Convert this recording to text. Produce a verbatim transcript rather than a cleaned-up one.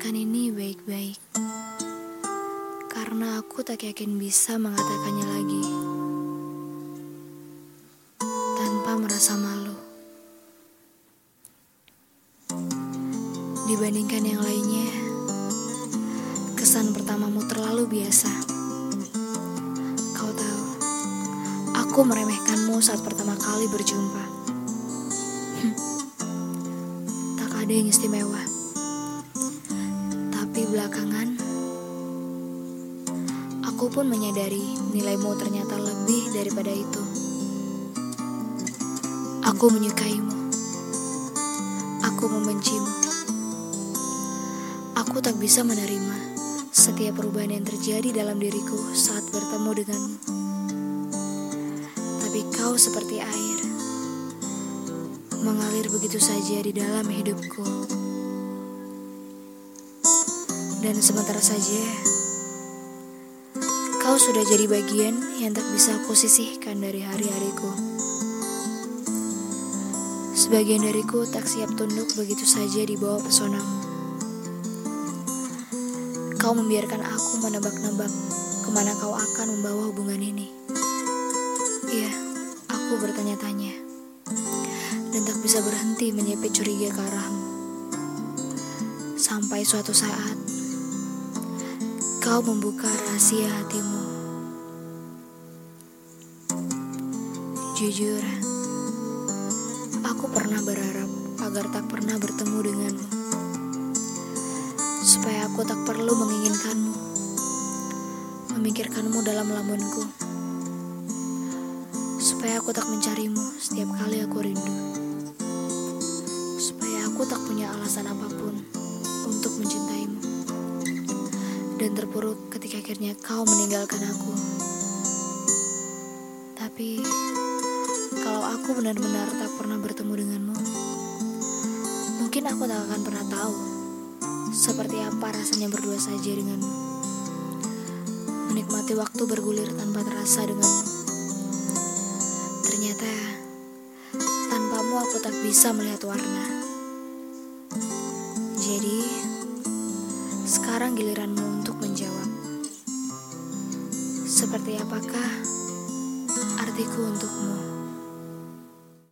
Dengarkan ini baik-baik, karena aku tak yakin bisa mengatakannya lagi tanpa merasa malu. Dibandingkan yang lainnya, kesan pertamamu terlalu biasa. Kau tahu, aku meremehkanmu saat pertama kali berjumpa. Hm, tak ada yang istimewa. Tapi belakangan, aku pun menyadari nilaimu ternyata lebih daripada itu. Aku menyukaimu. Aku membencimu. Aku tak bisa menerima setiap perubahan yang terjadi dalam diriku saat bertemu denganmu. Tapi kau seperti air, mengalir begitu saja di dalam hidupku. Dan sementara saja, kau sudah jadi bagian yang tak bisa aku sisihkan dari hari-hariku. Sebagian dariku tak siap tunduk begitu saja di bawah pesonamu. Kau membiarkan aku menebak-nebak kemana kau akan membawa hubungan ini. Iya, aku bertanya-tanya dan tak bisa berhenti menyepit curiga ke arahmu. Sampai suatu saat, kau membuka rahasia hatimu. Jujur, aku pernah berharap agar tak pernah bertemu denganmu, supaya aku tak perlu menginginkanmu, memikirkanmu dalam lamunku, supaya aku tak mencarimu setiap kali aku rindu, supaya aku tak punya alasan apapun untuk mencintaimu. Dan terpuruk ketika akhirnya kau meninggalkan aku. Tapi kalau aku benar-benar tak pernah bertemu denganmu, mungkin aku tak akan pernah tahu seperti apa rasanya berdua saja denganmu, menikmati waktu bergulir tanpa terasa denganmu. Ternyata tanpamu aku tak bisa melihat warna. Jadi sekarang giliranmu untuk menjawab. Seperti apakah artiku untukmu?